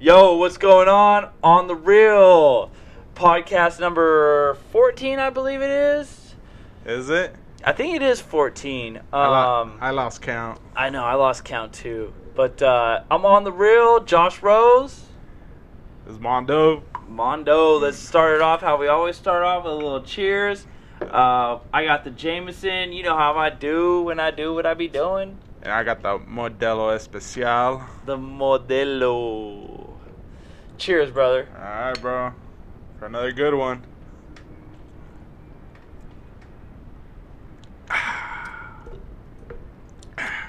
Yo, what's going on the real podcast number 14, I believe it is. Is it? I think it is 14. I lost count. I know, I lost count too. But I'm on the real. Josh Rose. This is Mondo. Mondo. Let's start it off how we always start off, with a little cheers. I got the Jameson. You know how I do when I do what I be doing. And I got the Modelo Especial. The Modelo. Cheers, brother. All right, bro. For another good one.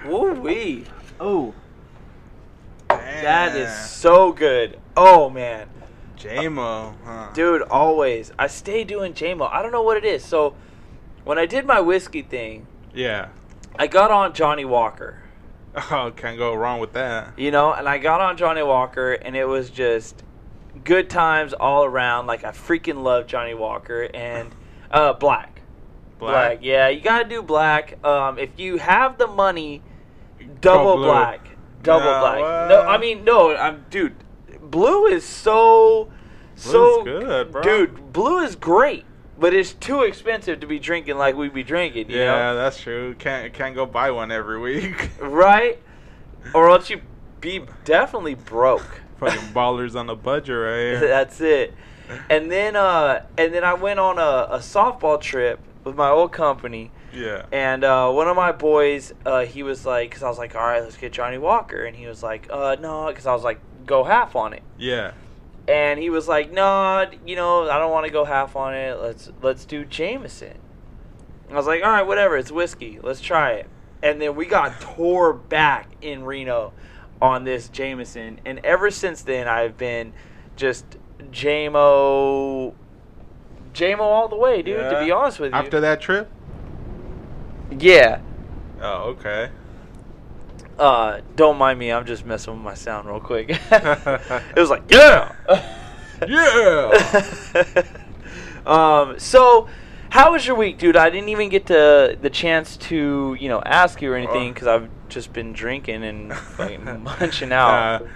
Woo-wee. Oh. Man. That is so good. Oh, man. J-Mo. Huh? Dude, always. I stay doing J-Mo. I don't know what it is. So, when I did my whiskey thing. Yeah. I got on Johnny Walker. Oh, can't go wrong with that. You know, and I got on Johnny Walker, and it was just good times all around. Like, I freaking love Johnny Walker. And black. Yeah, you got to do black. If you have the money, double black. What? No, I mean, no, dude, blue is so good, bro. Dude, blue is great. But it's too expensive to be drinking like we be drinking, you know? Yeah, that's true. Can't go buy one every week. Right? Or else you be definitely broke. Fucking ballers on the budget right here. That's it. And then I went on a softball trip with my old company. Yeah. And one of my boys, he was like, because I was like, all right, let's get Johnny Walker. And he was like, no, because I was like, go half on it. Yeah. And he was like, "Nah, you know, I don't want to go half on it. Let's do Jameson." And I was like, "All right, whatever. It's whiskey. Let's try it." And then we got tore back in Reno on this Jameson, and ever since then I've been just J-Mo all the way, dude. Yeah. To be honest with you. After that trip? Yeah. Oh, okay. Don't mind me. I'm just messing with my sound real quick. It was like, yeah! Yeah! So, how was your week, dude? I didn't even get the chance to, you know, ask you or anything because I've just been drinking and fucking munching out.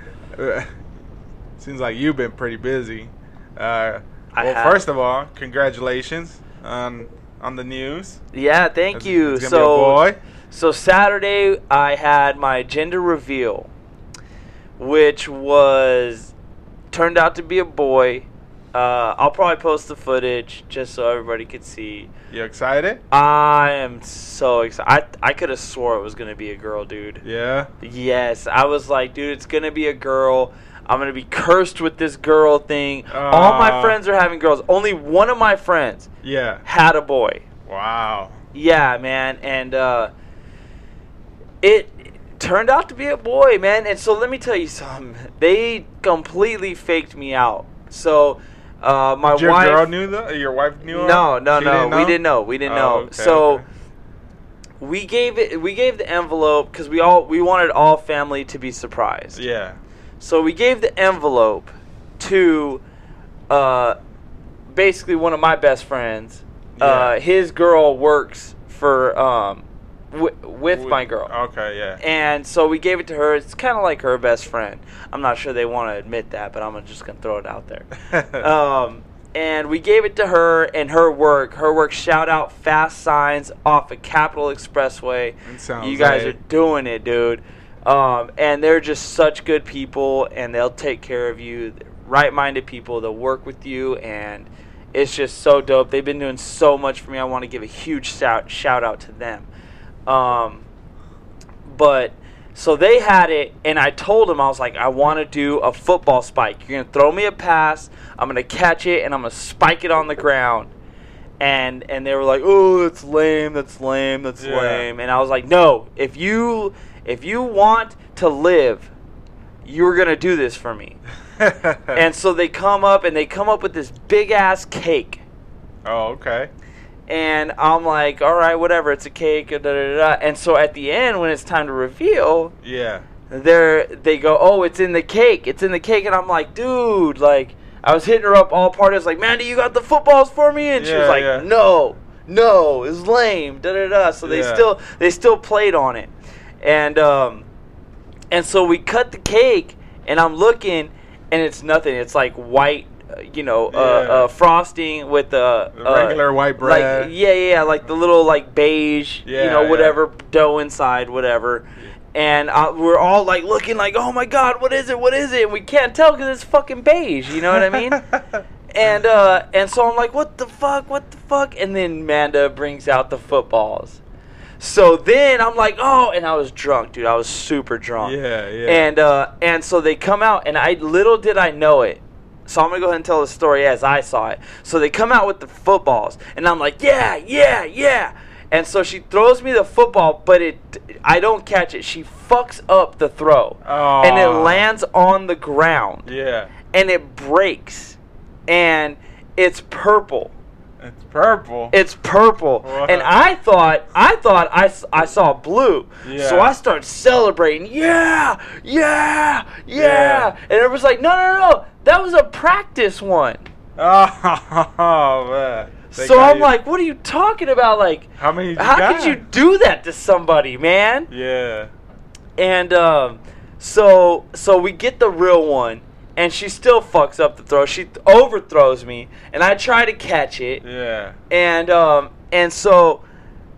Seems like you've been pretty busy. Well, first of all, congratulations on the news. Yeah, thank you. It's going to be a boy. So Saturday, I had my gender reveal, which turned out to be a boy. I'll probably post the footage just so everybody could see. You excited? I am so excited. I could have swore it was going to be a girl, dude. Yeah? Yes. I was like, dude, it's going to be a girl. I'm going to be cursed with this girl thing. All my friends are having girls. Only one of my friends had a boy. Wow. Yeah, man. And it turned out to be a boy, man. And so let me tell you something. They completely faked me out. So my wife... Your girl knew that? Your wife knew? No. We didn't know. Okay, so we gave it. We gave the envelope because we wanted all family to be surprised. Yeah. So we gave the envelope to basically one of my best friends. Yeah. His girl works for... With my girl. Okay, yeah. And so we gave it to her. It's kind of like her best friend. I'm not sure they want to admit that, but I'm just going to throw it out there. And we gave it to her and her work. Her work, shout out Fast Signs off of Capitol Expressway. You guys are doing it, dude. And they're just such good people, and they'll take care of you. They're right-minded people. They'll work with you, and it's just so dope. They've been doing so much for me. I want to give a huge shout out to them. But so they had it, and I told them, I was like, I want to do a football spike. You're gonna throw me a pass, I'm gonna catch it, and I'm gonna spike it on the ground. And they were like, oh, that's lame. And I was like, no, if you want to live, you're gonna do this for me. And so they come up with this big ass cake. Oh, okay. And I'm like, all right, whatever, it's a cake, da, da, da. And so at the end, when it's time to reveal, they go, oh, it's in the cake. And I'm like, dude, like, I was hitting her up all parties, like, Mandy, you got the footballs for me? And she was like, no, it's lame, da, da, da. So they still played on it. And so we cut the cake, and I'm looking, and it's nothing. It's like white, frosting with the regular white bread. Like the little like beige, whatever dough inside, whatever. And we're all like looking like, oh my God, what is it? And we can't tell because it's fucking beige. You know what I mean? And so I'm like, what the fuck? And then Manda brings out the footballs. So then I'm like, oh, and I was drunk, dude. I was super drunk. Yeah. And so they come out, and little did I know it. So I'm going to go ahead and tell the story as I saw it. So they come out with the footballs, and I'm like, yeah. And so she throws me the football, but I don't catch it. She fucks up the throw. Aww. And it lands on the ground. Yeah. And it breaks. And it's purple. What? And I thought I saw blue. Yeah. So I start celebrating. Yeah. And everyone's like, no. That was a practice one. Oh, man. So I'm like, what are you talking about? Like, how could you do that to somebody, man? Yeah. And so we get the real one. And she still fucks up the throw. She overthrows me, and I try to catch it. Yeah. And so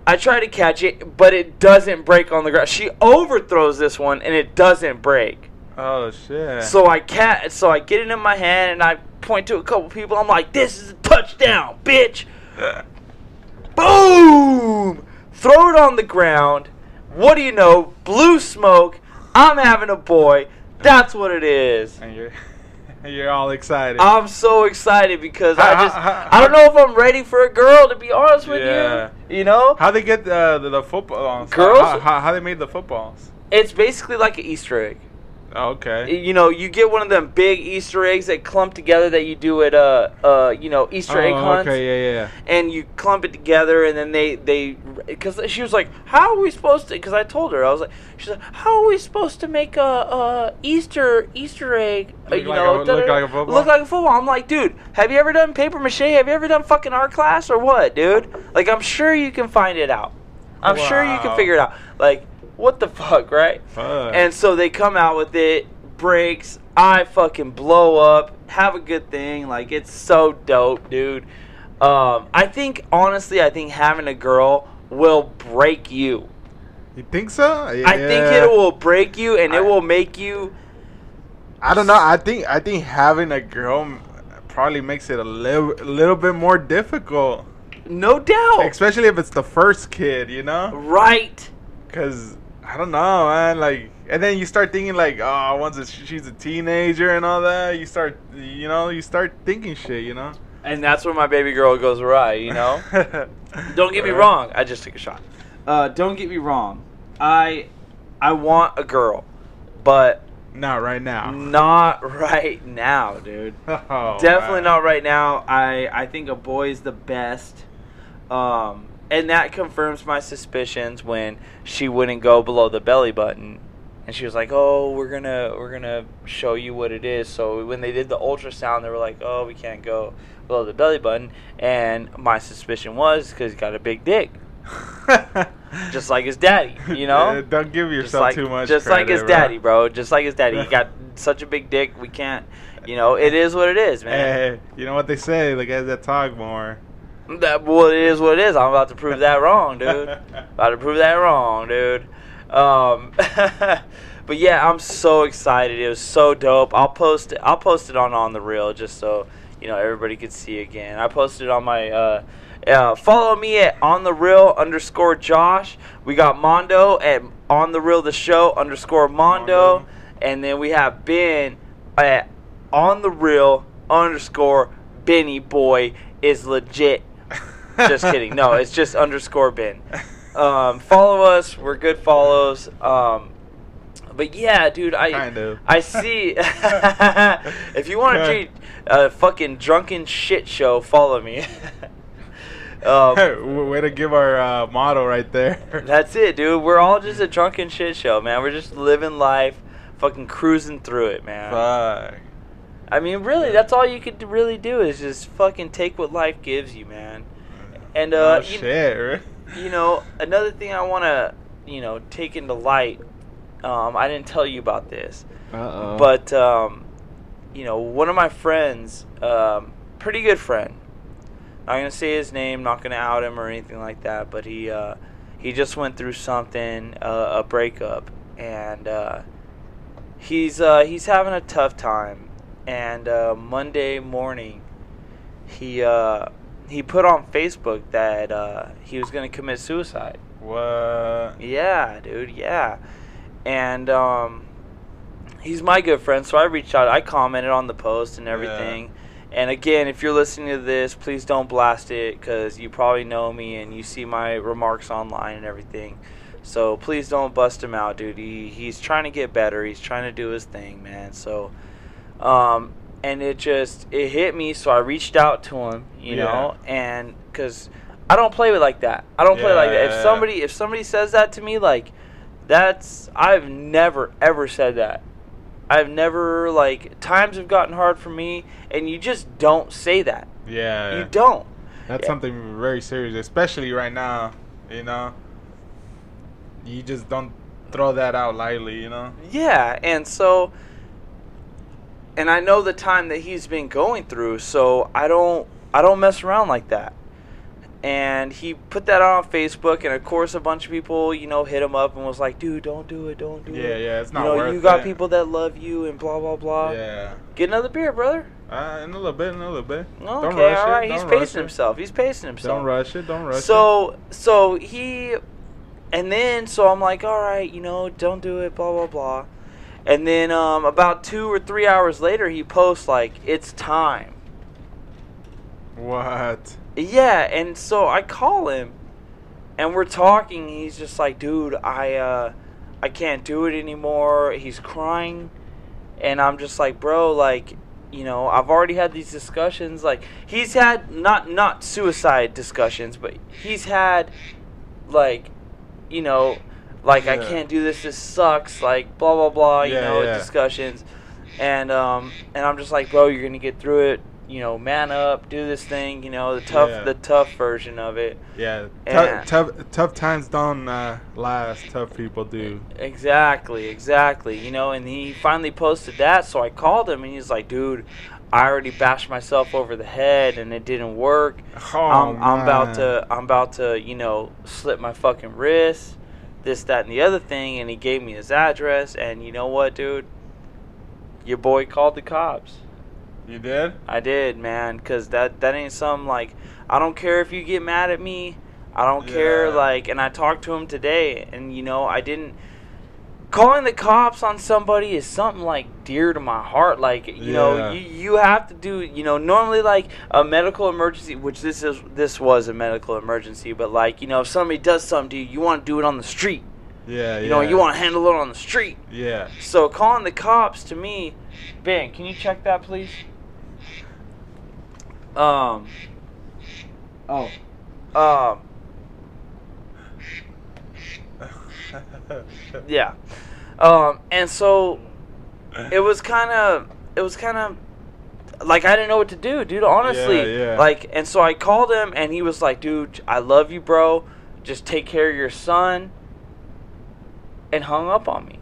I try to catch it, but it doesn't break on the ground. She overthrows this one, and it doesn't break. Oh shit! So I get it in my hand, and I point to a couple people. I'm like, "This is a touchdown, bitch!" Boom! Throw it on the ground. What do you know? Blue smoke. I'm having a boy. That's what it is. And you're all excited. I'm so excited because I don't know if I'm ready for a girl, to be honest with you. You know? How they get the footballs? Girls? How they made the footballs? It's basically like an Easter egg. Oh, okay. You know, you get one of them big Easter eggs that clump together that you do at Easter egg hunts. Okay, yeah. And you clump it together, and then because she was like, "How are we supposed to?" Because I told her, I was like, "She's like, how are we supposed to make a Easter egg? Look like a football." I'm like, "Dude, have you ever done paper mache? Have you ever done fucking art class or what, dude? Like, I'm sure you can find it out. I'm sure you can figure it out. Like." What the fuck, right? Fuck. And so they come out with it, breaks, I fucking blow up, have a good thing. Like, it's so dope, dude. I think having a girl will break you. You think so? Yeah. I think it will break you, and it will make you... I don't know. I think having a girl probably makes it a little bit more difficult. No doubt. Especially if it's the first kid, you know? Right. Because... I don't know, man. Like, and then you start thinking, like, oh, once she's a teenager and all that, you start thinking shit, you know. And that's where my baby girl goes awry, you know. Don't get me wrong. I just took a shot. Don't get me wrong. I want a girl, but not right now. Not right now, dude. Oh, definitely not right now. I think a boy is the best. And that confirms my suspicions when she wouldn't go below the belly button, and she was like, "Oh, we're gonna show you what it is." So when they did the ultrasound, they were like, "Oh, we can't go below the belly button," and my suspicion was because he got a big dick, just like his daddy, you know. Don't give yourself too much. Just credit, like his daddy, bro. Just like his daddy, he got such a big dick. We can't, you know. It is what it is, man. Hey, you know what they say? The guys that talk more. It is what it is. I'm about to prove that wrong, dude. But yeah, I'm so excited. It was so dope. I'll post it on the reel just so you know everybody could see again. I posted on my follow me at onthereal_Josh. We got Mondo at ontherealtheshow_Mondo, and then we have Ben at onthereal_Benny Boy. Is legit. Just kidding. No, it's just _Ben. Follow us. We're good follows. But yeah, dude, I see. If you want to treat a fucking drunken shit show, follow me. Way to give our motto right there. That's it, dude. We're all just a drunken shit show, man. We're just living life, fucking cruising through it, man. Fuck. I mean, really, that's all you could really do is just fucking take what life gives you, man. And you know, another thing I want to, you know, take into light. I didn't tell you about this, but you know, one of my friends, pretty good friend, I'm going to say his name, not going to out him or anything like that, but he just went through something, a breakup, and he's having a tough time. And Monday morning, he put on Facebook that he was going to commit suicide. What? Yeah, dude, yeah. And he's my good friend, so I reached out. I commented on the post and everything. Yeah. And again, if you're listening to this, please don't blast it, because you probably know me and you see my remarks online and everything. So please don't bust him out, dude. He's trying to get better. He's trying to do his thing, man. So, and it hit me, so I reached out to him, you know, and because I don't play with like that. I don't play like that. If somebody says that to me, like, I've never, ever said that. I've never, like, times have gotten hard for me, and you just don't say that. Yeah. You don't. That's something very serious, especially right now, you know? You just don't throw that out lightly, you know? Yeah, and so, and I know the time that he's been going through, so I don't mess around like that. And he put that out on Facebook, and of course a bunch of people, you know, hit him up and was like, dude, don't do it. Yeah, it's not worth it. You got people that love you and blah, blah, blah. Yeah. Get another beer, brother. In a little bit. Okay, don't rush all right. He's pacing himself. Don't rush it. So so I'm like, all right, you know, don't do it, blah, blah, blah. And then about 2 or 3 hours later, he posts, like, it's time. What? Yeah, and so I call him, and we're talking, and he's just like, dude, I can't do it anymore. He's crying, and I'm just like, bro, like, you know, I've already had these discussions. Like, he's had, not suicide discussions, but he's had, like, you know, like, I can't do this, this sucks, like, blah, blah, blah, discussions. And I'm just like, bro, you're going to get through it. You know, man up, do this thing. You know, the tough version of it. Yeah, tough times don't last. Tough people do. Exactly. You know, and he finally posted that, so I called him, and he's like, "Dude, I already bashed myself over the head, and it didn't work. Oh, I'm about to, you know, slip my fucking wrist, this, that, and the other thing." And he gave me his address, and you know what, dude? Your boy called the cops. You did? I did, man, because that ain't something, like, I don't care if you get mad at me. I don't care, like, and I talked to him today, and, you know, I didn't. Calling the cops on somebody is something, like, dear to my heart. Like, you know, you have to do, you know, normally, like, a medical emergency, which this was a medical emergency, but, like, you know, if somebody does something to you, you want to do it on the street. Yeah, you know, you want to handle it on the street. Yeah. So calling the cops, to me, Ben, can you check that, please? And so it was kind of like, I didn't know what to do, dude, honestly. Yeah. Like, and so I called him, and he was like, dude, I love you, bro, just take care of your son, and hung up on me.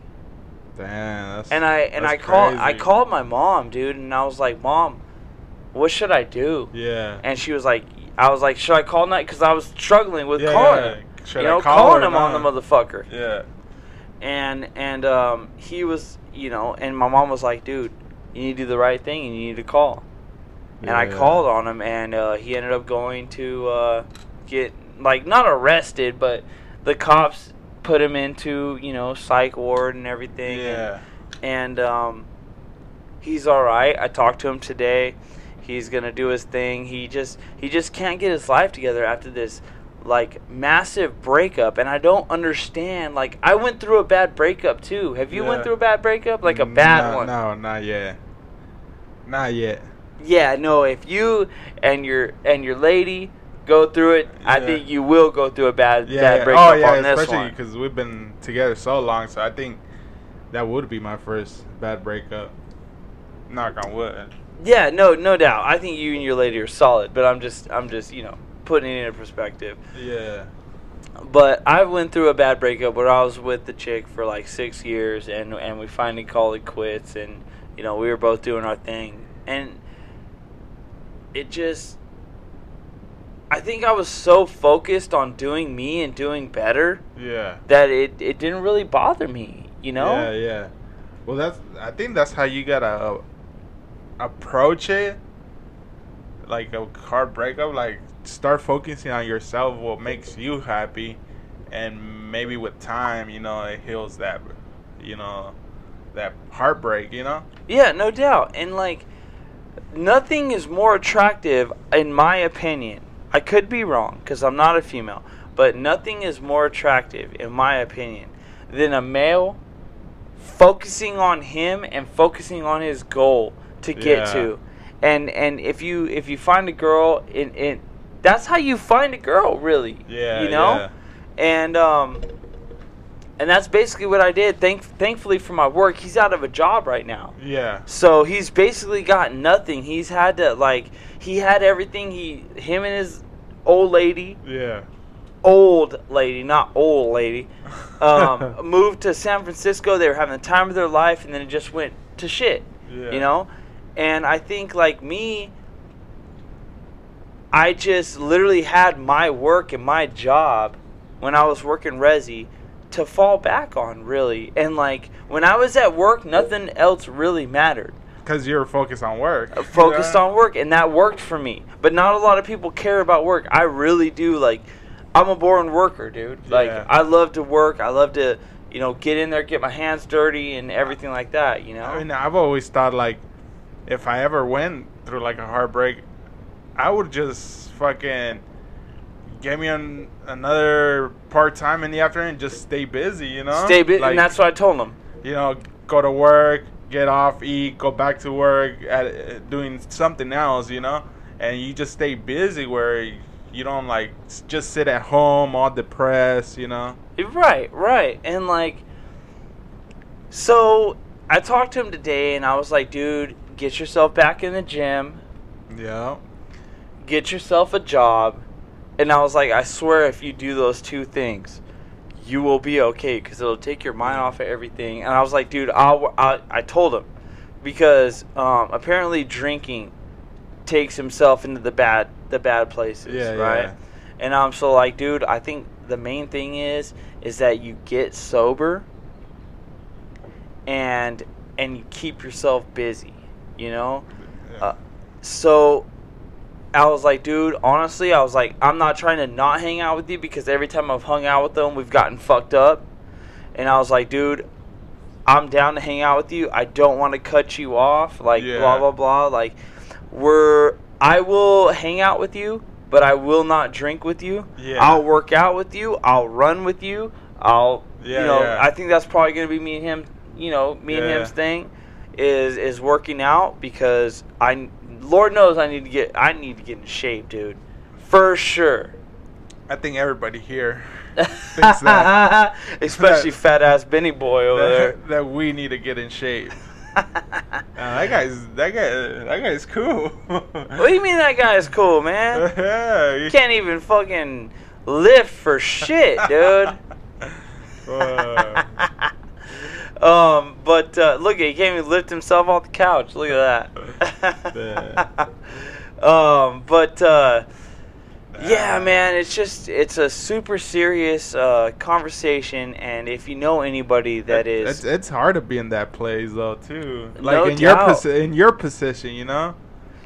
Damn, that's and I called my mom, dude, and I was like, Mom, what should I do? Yeah. And she was like, I was like, should I call night? Because I was struggling with calling him. Should you know, calling him on the motherfucker. Yeah. And he was, you know, and my mom was like, dude, you need to do the right thing and you need to call. Yeah. And I called on him, and he ended up going to get, like, not arrested, but the cops put him into, you know, psych ward and everything. Yeah. And he's all right. I talked to him today. He's going to do his thing. He just can't get his life together after this, like, massive breakup. And I don't understand. Like, I went through a bad breakup, too. Have you went through a bad breakup? Like, a bad one? No, not yet. Yeah, no, if you and your lady go through it, I think you will go through a bad breakup on this one. Especially because we've been together so long. So I think that would be my first bad breakup. Knock on wood. Yeah, no doubt. I think you and your lady are solid, but I'm just, you know, putting it into perspective. Yeah. But I went through a bad breakup where I was with the chick for like 6 years, and we finally called it quits, and You know, we were both doing our thing. And it just, I think I was so focused on doing me and doing better. Yeah. That it didn't really bother me, you know? Yeah, yeah. Well, I think that's how you gotta approach it. Like a car breakup, like start focusing on yourself, what makes you happy, and maybe with time, you know, it heals that, you know, that heartbreak, you know? Yeah, no doubt. And like, nothing is more attractive, in my opinion. I could be wrong because I'm not a female, but nothing is more attractive, in my opinion, than a male focusing on him and focusing on his goal to get to. And if you find a girl, that's how you find a girl, really. Yeah, you know? Yeah. And that's basically what I did. Thankfully for my work, he's out of a job right now. Yeah. So he's basically got nothing. He's had to, like, he had everything. Him and his old lady. Yeah. Old lady, not old lady. Moved to San Francisco. They were having the time of their life, and then it just went to shit. Yeah. You know? And I think, like me, I just literally had my work and my job when I was working Resi to fall back on, really. And like, when I was at work, nothing else really mattered, because you're focused on work. On work, and that worked for me. But not a lot of people care about work. I really do. Like, I'm a born worker, dude. Like, I love to work. I love to, you know, get in there, get my hands dirty and everything like that, you know? I mean, I've always thought, like, if I ever went through like a heartbreak, I would just fucking get me on another part-time in the afternoon, just stay busy, you know? Stay busy, like, and that's what I told him. You know, go to work, get off, eat, go back to work, doing something else, you know? And you just stay busy where you don't, like, just sit at home all depressed, you know? Right, right. And, like, so I talked to him today, and I was like, dude, get yourself back in the gym. Yeah. Get yourself a job. And I was like, I swear if you do those two things, you will be okay, because it'll take your mind off of everything. And I was like, dude, I told him, because apparently drinking takes himself into the bad places, right? Yeah. And I'm so like, dude, I think the main thing is that you get sober and you keep yourself busy, you know? Yeah. So I was like, dude, honestly, I was like, I'm not trying to not hang out with you, because every time I've hung out with them, we've gotten fucked up. And I was like, dude, I'm down to hang out with you. I don't want to cut you off, like, blah, blah, blah. Like, I will hang out with you, but I will not drink with you. Yeah. I'll work out with you. I'll run with you. I think that's probably going to be me and him, you know, and him's thing is working out, because Lord knows I need to get in shape, dude. For sure. I think everybody here thinks that. Especially fat-ass Benny boy over there. That we need to get in shape. That guy's cool. What do you mean that guy's cool, man? Yeah, you can't even fucking lift for shit, dude. But look, he can't even lift himself off the couch. Look at that. Yeah, man, it's a super serious conversation, and if you know anybody that is, it's hard to be in that place though too. Like, no doubt. in your position, you know.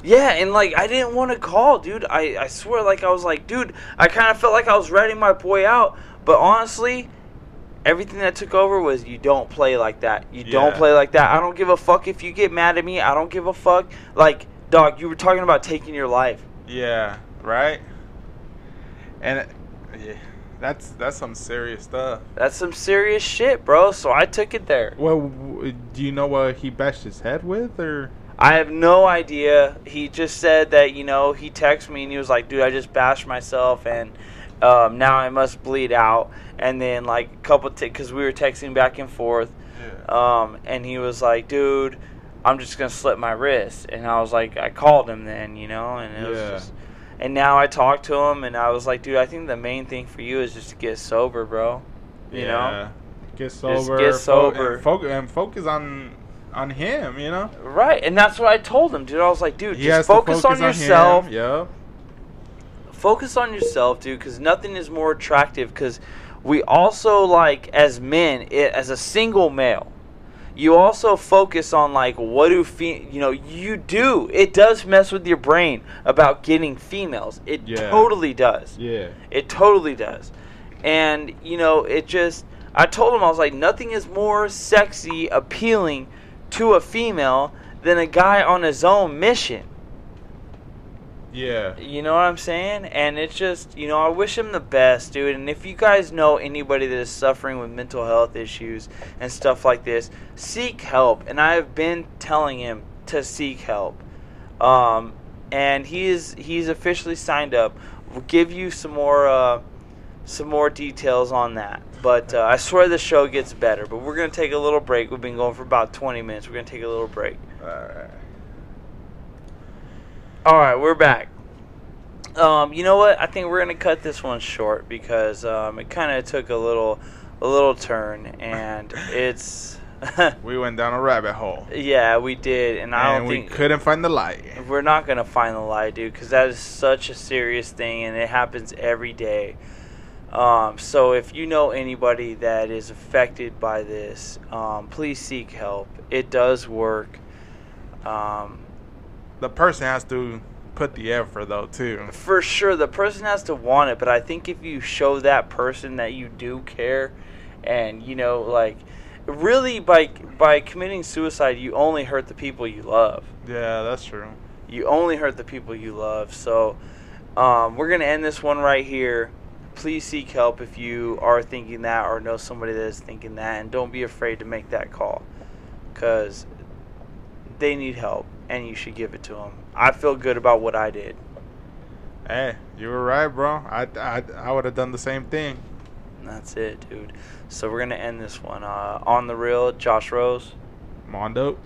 Yeah, and like, I didn't want to call, dude. I swear, like, I was like, dude, I kind of felt like I was ratting my boy out, but honestly, everything that took over was, you don't play like that. Don't play like that. I don't give a fuck if you get mad at me. I don't give a fuck. Like, dog, you were talking about taking your life. Yeah, right? And that's some serious stuff. That's some serious shit, bro. So I took it there. Well, do you know what he bashed his head with, or? I have no idea. He just said that, you know, he texted me and he was like, dude, I just bashed myself, and now I must bleed out. And then, like, a couple, because we were texting back and forth, and he was like, dude, I'm just gonna slip my wrist. And I was like, I called him then, you know, and it was just, and now I talked to him, and I was like, dude, I think the main thing for you is just to get sober, bro. You know, get sober, and focus on on him, you know? Right, and that's what I told him, dude. I was like, dude, just focus on yourself. Yeah. Focus on yourself, dude, because nothing is more attractive. Because we also, like, as men, as a single male, you also focus on, like, what do it does mess with your brain about getting females. It totally does. And, you know, it just, I told him, I was like, nothing is more sexy, appealing to a female than a guy on his own mission. Yeah. You know what I'm saying? And it's just, you know, I wish him the best, dude. And if you guys know anybody that is suffering with mental health issues and stuff like this, seek help. And I have been telling him to seek help. And he's officially signed up. We'll give you some more details on that. But I swear the show gets better. But we're going to take a little break. We've been going for about 20 minutes. We're going to take a little break. All right, we're back. You know what? I think we're going to cut this one short because it kind of took a little turn. And it's... we went down a rabbit hole. Yeah, we did. And we couldn't find the light. We're not going to find the light, dude, because that is such a serious thing. And it happens every day. So if you know anybody that is affected by this, please seek help. It does work. The person has to put the effort, though, too. For sure. The person has to want it. But I think if you show that person that you do care and, you know, like, really by committing suicide, you only hurt the people you love. Yeah, that's true. You only hurt the people you love. So we're going to end this one right here. Please seek help if you are thinking that or know somebody that is thinking that. And don't be afraid to make that call because they need help and you should give it to them. I feel good about what I did. Hey, you were right, bro. I would have done the same thing. That's it, dude. So we're going to end this one. On the Real, Josh Rose. Mondo.